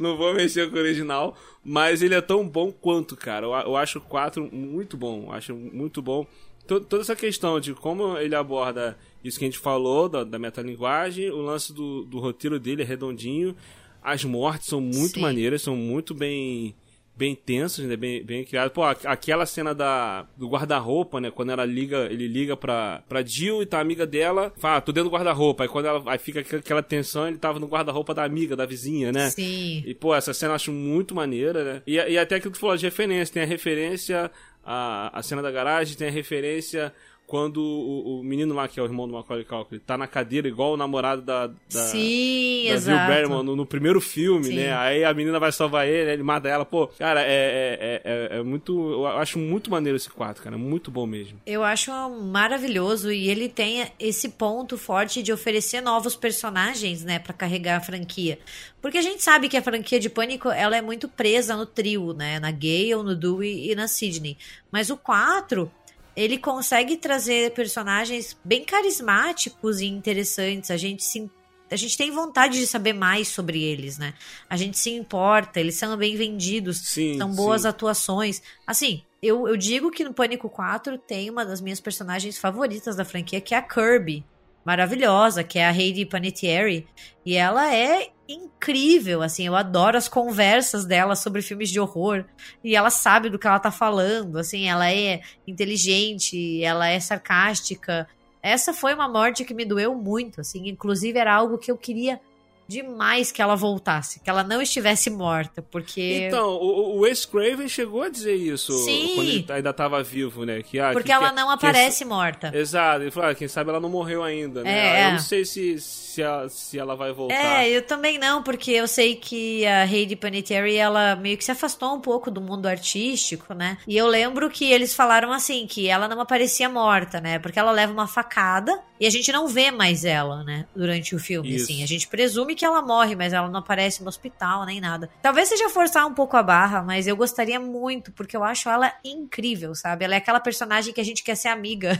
Não vou mexer com o original. Mas ele é tão bom quanto, cara. Eu, eu acho o quatro muito bom. Acho muito bom. Toda essa questão de como ele aborda isso que a gente falou, da, da metalinguagem, o lance do, do roteiro dele é redondinho. As mortes são muito sim. maneiras, são muito bem, bem tensas, né? Bem, bem criadas. Pô, aquela cena da, do guarda-roupa, né? Quando ela liga, ele liga pra, pra Jill e tá amiga dela, fala, ah, tô dentro do guarda-roupa. Aí quando ela aí fica aquela tensão, ele tava no guarda-roupa da amiga, da vizinha, né? Sim. E, pô, essa cena eu acho muito maneira, né? E, e até aquilo que tu falou de referência, tem a referência à, à cena da garagem, tem a referência... quando o, o menino lá, que é o irmão do Macaulay Culkin, tá na cadeira igual o namorado da, da, Sim, da exato. Jill Berman no, no primeiro filme, Sim. né? Aí a menina vai salvar ele, ele mata ela. Pô, cara, é, é, é, é muito... Eu acho muito maneiro esse quarto, cara. É muito bom mesmo. Eu acho maravilhoso, e ele tem esse ponto forte de oferecer novos personagens, né? Pra carregar a franquia. Porque a gente sabe que a franquia de Pânico, ela é muito presa no trio, né? Na Gale, no Dewey e na Sidney. Mas o quatro... ele consegue trazer personagens bem carismáticos e interessantes. A gente, se, a gente tem vontade de saber mais sobre eles, né? A gente se importa, eles são bem vendidos, sim, são boas sim. atuações. Assim, eu, eu digo que no Pânico quatro tem uma das minhas personagens favoritas da franquia, que é a Kirby. Maravilhosa, que é a Heidi Panettiere. E ela é incrível, assim, eu adoro as conversas dela sobre filmes de horror, e ela sabe do que ela tá falando, assim, ela é inteligente, ela é sarcástica. Essa foi uma morte que me doeu muito, assim, inclusive era algo que eu queria demais que ela voltasse, que ela não estivesse morta, porque... Então, o, o Wes Craven chegou a dizer isso Sim. quando ele ainda estava vivo, né? Que, ah, porque que, ela que, não aparece quem... morta. Exato, ele falou, ah, quem sabe ela não morreu ainda, né? É, eu não sei se, se, ela, se ela vai voltar. É, eu também não, porque eu sei que a Heidi Panettiere, ela meio que se afastou um pouco do mundo artístico, né? E eu lembro que eles falaram assim, que ela não aparecia morta, né? Porque ela leva uma facada e a gente não vê mais ela, né? Durante o filme, isso. assim. A gente presume que que ela morre, mas ela não aparece no hospital nem nada. Talvez seja forçar um pouco a barra, mas eu gostaria muito, porque eu acho ela incrível, sabe? Ela é aquela personagem que a gente quer ser amiga.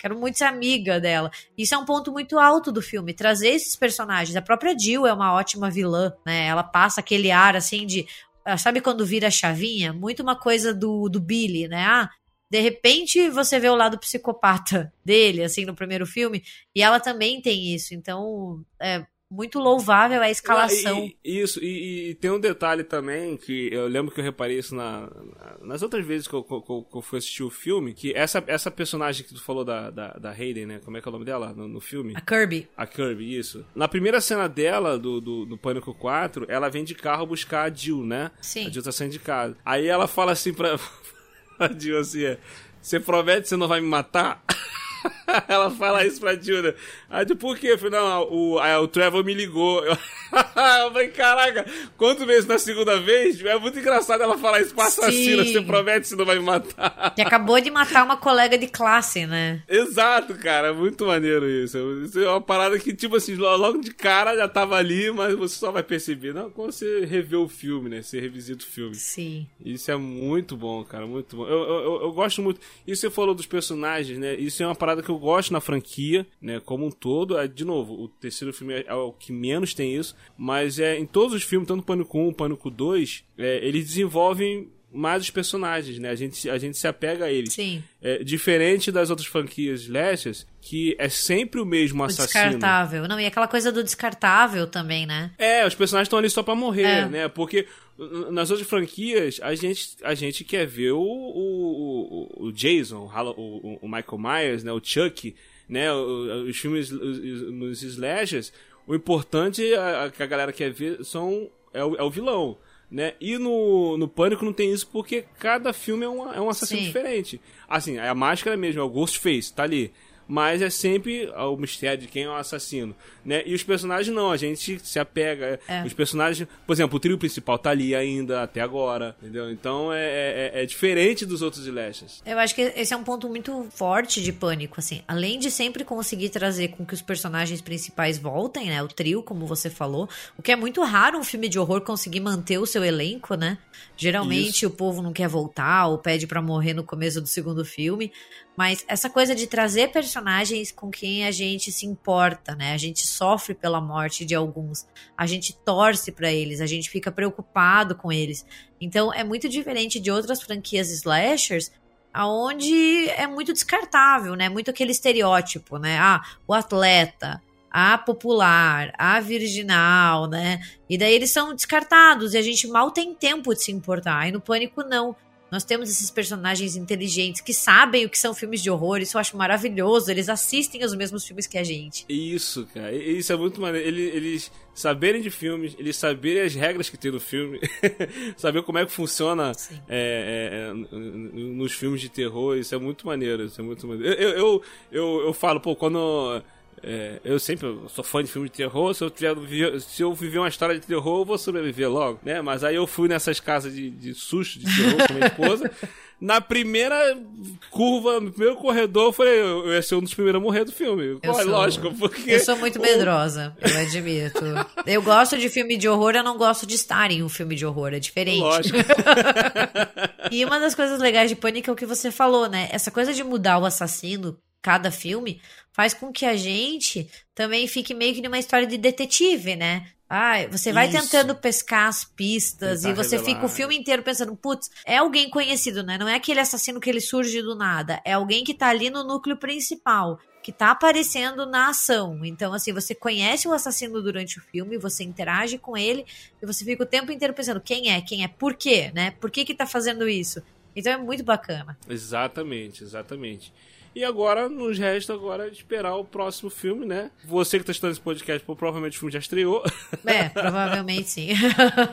Quero muito ser amiga dela. Isso é um ponto muito alto do filme, trazer esses personagens. A própria Jill é uma ótima vilã, né? Ela passa aquele ar, assim, de... Sabe quando vira a chavinha? Muito uma coisa do, do Billy, né? Ah, de repente você vê o lado psicopata dele, assim, no primeiro filme, e ela também tem isso. Então, é... muito louvável a escalação. E, e, isso, e, e tem um detalhe também, que eu lembro que eu reparei isso na, na, nas outras vezes que eu, que, eu, que eu fui assistir o filme, que essa, essa personagem que tu falou da, da, da Hayden, né? Como é que é o nome dela no, no filme? A Kirby. A Kirby, isso. Na primeira cena dela, do, do, do Pânico quatro, ela vem de carro buscar a Jill, né? Sim. A Jill tá saindo de casa. Aí ela fala assim pra a Jill, assim, você promete que você não vai me matar? Ela fala isso pra Jill, né? Aí, tipo, por quê? Eu falei, não, o, o Trevor me ligou. Eu, eu falei, caraca, quanto vezes na segunda vez? É muito engraçado ela falar isso pra assassina. Você promete, você não vai me matar. Que acabou de matar uma colega de classe, né? Exato, cara. É muito maneiro isso. Isso é uma parada que, tipo assim, logo de cara já tava ali, mas você só vai perceber. Não, quando você revê o filme, né? Você revisita o filme. Sim. Isso é muito bom, cara. Muito bom. Eu, eu, eu gosto muito. Isso você falou dos personagens, né? Isso é uma parada que eu gosto na franquia, né, como um todo. De novo, o terceiro filme é o que menos tem isso, mas é em todos os filmes, tanto Pânico um, Pânico dois, é, eles desenvolvem mais os personagens, né, a gente, a gente se apega a eles. Sim. É, diferente das outras franquias slashers, que é sempre o mesmo o assassino. Descartável. Não, e aquela coisa do descartável também, né? É, os personagens estão ali só pra morrer, é. né, porque... Nas outras franquias, a gente, a gente quer ver o, o, o Jason, o, o Michael Myers, né? O Chucky, né? Os filmes nos slashers, o importante a, a, que a galera quer ver são, é, o, é o vilão, né? E no, no Pânico não tem isso, porque cada filme é um, é um assassino Sim. diferente. Assim, a máscara mesmo, é o Ghostface, tá ali. Mas é sempre o mistério de quem é o assassino, né? E os personagens não, a gente se apega. É. Os personagens, por exemplo, o trio principal tá ali ainda, até agora, entendeu? Então é, é, é diferente dos outros slashers. Eu acho que esse é um ponto muito forte de Pânico, assim. Além de sempre conseguir trazer com que os personagens principais voltem, né? O trio, como você falou. O que é muito raro um filme de horror conseguir manter o seu elenco, né? Geralmente Isso. o povo não quer voltar ou pede pra morrer no começo do segundo filme. Mas essa coisa de trazer personagens com quem a gente se importa, né? A gente sofre pela morte de alguns, a gente torce pra eles, a gente fica preocupado com eles. Então é muito diferente de outras franquias slashers, onde é muito descartável, né? Muito aquele estereótipo, né? Ah, o atleta, a popular, a virginal, né? E daí eles são descartados e a gente mal tem tempo de se importar. E no Pânico não. Nós temos esses personagens inteligentes que sabem o que são filmes de horror. Isso eu acho maravilhoso. Eles assistem aos mesmos filmes que a gente. Isso, cara. Isso é muito maneiro. Eles, eles saberem de filmes, eles saberem as regras que tem no filme, saber como é que funciona é, é, nos filmes de terror. Isso é muito maneiro. Isso é muito maneiro. Eu, eu, eu, eu falo, pô, quando... É, eu sempre eu sou fã de filme de terror. Se eu, tiver, se eu viver uma história de terror, eu vou sobreviver logo, né? Mas aí eu fui nessas casas de, de susto, de terror com a minha esposa. Na primeira curva, no primeiro corredor, eu falei, eu ia ser um dos primeiros a morrer do filme. Eu Pô, sou, lógico, porque... Eu sou muito medrosa, eu admito. Eu gosto de filme de horror, eu não gosto de estar em um filme de horror, é diferente. Lógico. E uma das coisas legais de Pânico é o que você falou, né? Essa coisa de mudar o assassino, cada filme, faz com que a gente também fique meio que numa história de detetive, né? Ah, você vai Isso. tentando pescar as pistas Tentar e você revelar. Fica o filme inteiro pensando, putz, é alguém conhecido, né? Não é aquele assassino que ele surge do nada, é alguém que tá ali no núcleo principal, que tá aparecendo na ação. Então, assim, você conhece o assassino durante o filme, você interage com ele e você fica o tempo inteiro pensando, quem é? Quem é? Por quê? Né? Por que que tá fazendo isso? Então é muito bacana. Exatamente, exatamente. E agora, nos resta agora esperar o próximo filme, né? Você que tá estudando esse podcast, provavelmente o filme já estreou. É, provavelmente sim.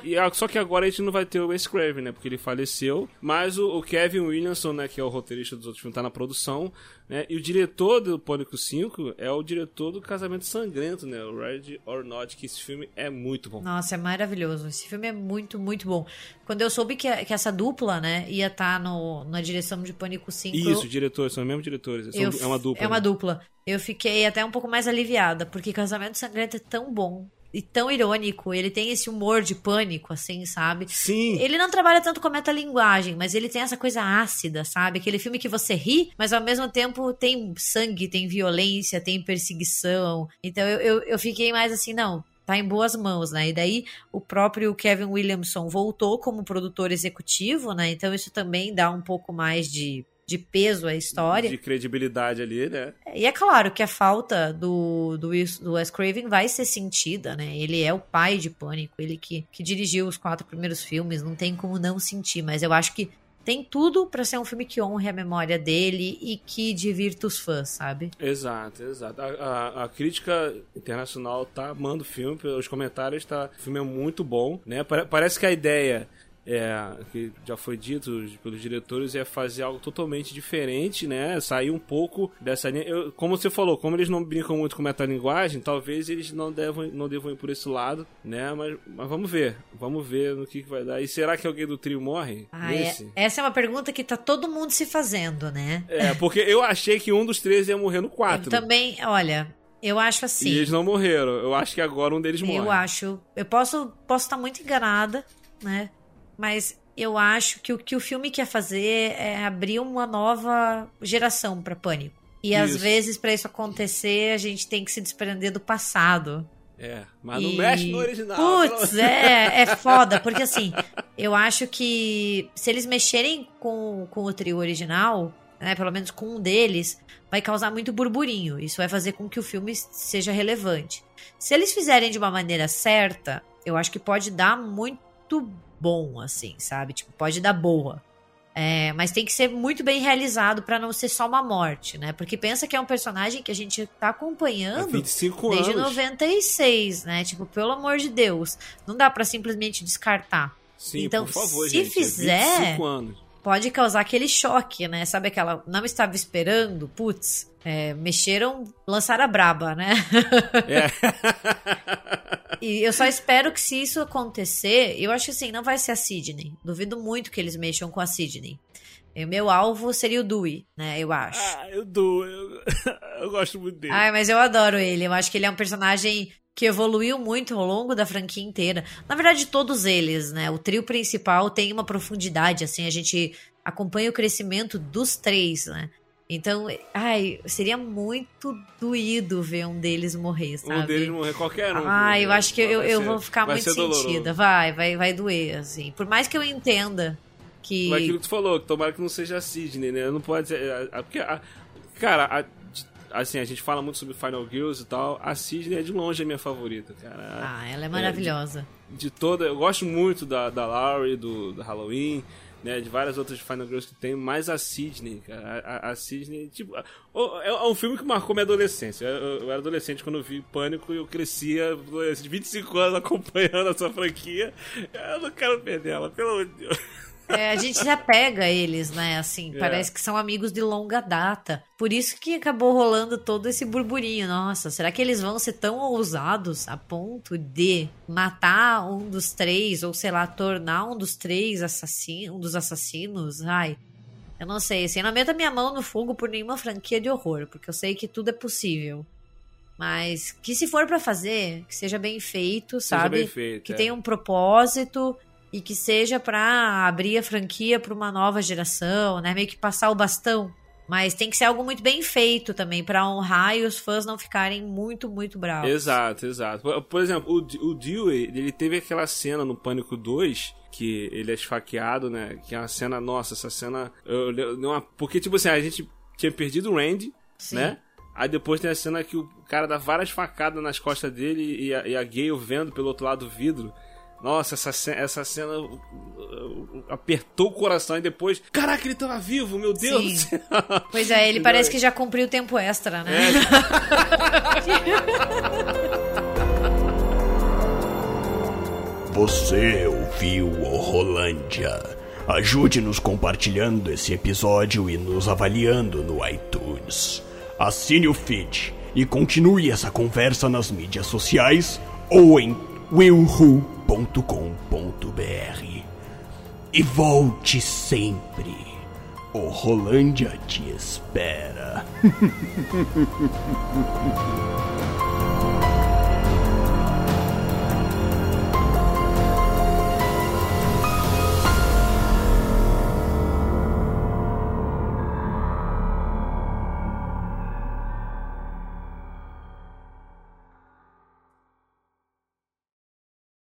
E, só que agora a gente não vai ter o Wes Craven, né? Porque ele faleceu. Mas o, o Kevin Williamson, né? Que é o roteirista dos outros filmes, tá na produção. Né? E o diretor do Pânico cinco é o diretor do Casamento Sangrento, né? O Ready or Not, que esse filme é muito bom. Nossa, é maravilhoso. Esse filme é muito, muito bom. Quando eu soube que, a, que essa dupla, né? Ia estar tá na direção de Pânico cinco... Isso, eu... diretores, são os mesmos diretores. Eu, é uma dupla. É uma né? dupla. Eu fiquei até um pouco mais aliviada, porque Casamento Sangrento é tão bom e tão irônico. Ele tem esse humor de pânico, assim, sabe? Sim. Ele não trabalha tanto com a metalinguagem, mas ele tem essa coisa ácida, sabe? Aquele filme que você ri, mas ao mesmo tempo tem sangue, tem violência, tem perseguição. Então eu, eu, eu fiquei mais assim, não... tá em boas mãos, né? E daí o próprio Kevin Williamson voltou como produtor executivo, né? Então isso também dá um pouco mais de, de peso à história. De credibilidade ali, né? E é claro que a falta do, do, do Wes Craven vai ser sentida, né? Ele é o pai de Pânico, ele que, que dirigiu os quatro primeiros filmes, não tem como não sentir, mas eu acho que tem tudo pra ser um filme que honre a memória dele e que divirta os fãs, sabe? Exato, exato. A, a, a crítica internacional tá amando o filme, os comentários tá... O filme é muito bom, né? Parece que a ideia... É, que já foi dito pelos diretores, é fazer algo totalmente diferente, né? Sair um pouco dessa linha. Eu, como você falou, como eles não brincam muito com metalinguagem, talvez eles não devam, não devam ir por esse lado, né? Mas, mas vamos ver. Vamos ver no que, que vai dar. E será que alguém do trio morre? Ah, é, essa é uma pergunta que tá todo mundo se fazendo, né? É, porque eu achei que um dos três ia morrer no quatro. Eu também, olha... Eu acho assim... E eles não morreram. Eu acho que agora um deles morre. Eu acho... Eu posso posso estar muito enganada, né? Mas eu acho que o que o filme quer fazer é abrir uma nova geração para Pânico. E isso. Às vezes, para isso acontecer, a gente tem que se desprender do passado. É, mas e... não mexe no original. Putz, não... é, é foda. Porque assim, eu acho que se eles mexerem com, com o trio original, né, pelo menos com um deles, vai causar muito burburinho. Isso vai fazer com que o filme seja relevante. Se eles fizerem de uma maneira certa, eu acho que pode dar muito... bom, assim, sabe? Tipo, pode dar boa. É, mas tem que ser muito bem realizado pra não ser só uma morte, né? Porque pensa que é um personagem que a gente tá acompanhando desde noventa e seis, né? Tipo, pelo amor de Deus. Não dá pra simplesmente descartar. Sim, então, por favor, se gente, fizer, vinte e cinco anos. Pode causar aquele choque, né? Sabe aquela... Não estava esperando, putz. É, mexeram, lançaram a braba, né? É. E eu só espero que se isso acontecer, eu acho que assim, não vai ser a Sidney. Duvido muito que eles mexam com a Sidney. O meu alvo seria o Dewey, né? Eu acho. Ah, eu dou. Eu, eu gosto muito dele. Ah, mas eu adoro ele. Eu acho que ele é um personagem que evoluiu muito ao longo da franquia inteira. Na verdade, todos eles, né? O trio principal tem uma profundidade, assim. A gente acompanha o crescimento dos três, né? Então, ai, seria muito doído ver um deles morrer, sabe? Um deles morrer, qualquer um. Ai, eu acho que eu, eu ser, vou ficar muito sentida. Vai, vai, vai doer, assim. Por mais que eu entenda que... Mas aquilo que tu falou, que tomara que não seja a Sidney, né? Não pode ser... Porque, a, cara, a, assim, a gente fala muito sobre Final Girls e tal. A Sidney é de longe a minha favorita, cara. Ah, ela é maravilhosa. É, de, de toda... Eu gosto muito da, da Laurie, do, do Halloween... né, de várias outras Final Girls que tem, mas a Sidney, cara, a, a Sidney, tipo, a, é, é um filme que marcou minha adolescência. Eu, eu, eu era adolescente quando eu vi Pânico e eu crescia de vinte e cinco anos acompanhando essa franquia. Eu não quero perder ela, pelo amor de Deus. É, a gente já pega eles, né, assim, é. Parece que são amigos de longa data. Por isso que acabou rolando todo esse burburinho. Nossa, será que eles vão ser tão ousados a ponto de matar um dos três, ou sei lá, tornar um dos três assassinos, um dos assassinos? Ai, eu não sei, assim, eu não meto a minha mão no fogo por nenhuma franquia de horror, porque eu sei que tudo é possível. Mas que se for pra fazer, que seja bem feito, sabe? Seja bem feito, que é. Tenha um propósito... E que seja pra abrir a franquia pra uma nova geração, né? Meio que passar o bastão. Mas tem que ser algo muito bem feito também, pra honrar e os fãs não ficarem muito, muito bravos. Exato, exato. Por, por exemplo, o, o Dewey, ele teve aquela cena no Pânico dois... Que ele é esfaqueado, né? Que é uma cena... Nossa, essa cena... Eu, eu, eu, porque, tipo assim, a gente tinha perdido o Randy, sim, né? Aí depois tem a cena que o cara dá várias facadas nas costas dele e a, e a Gale vendo pelo outro lado do vidro... Nossa, essa, essa cena apertou o coração e depois... Caraca, ele tava vivo, meu Deus do céu. Pois é, ele parece que já cumpriu o tempo extra, né? É. Você ouviu Orrolândia. Ajude-nos compartilhando esse episódio e nos avaliando no iTunes. Assine o feed e continue essa conversa nas mídias sociais ou em will who ponto com ponto b r. E volte sempre. Orrolândia te espera.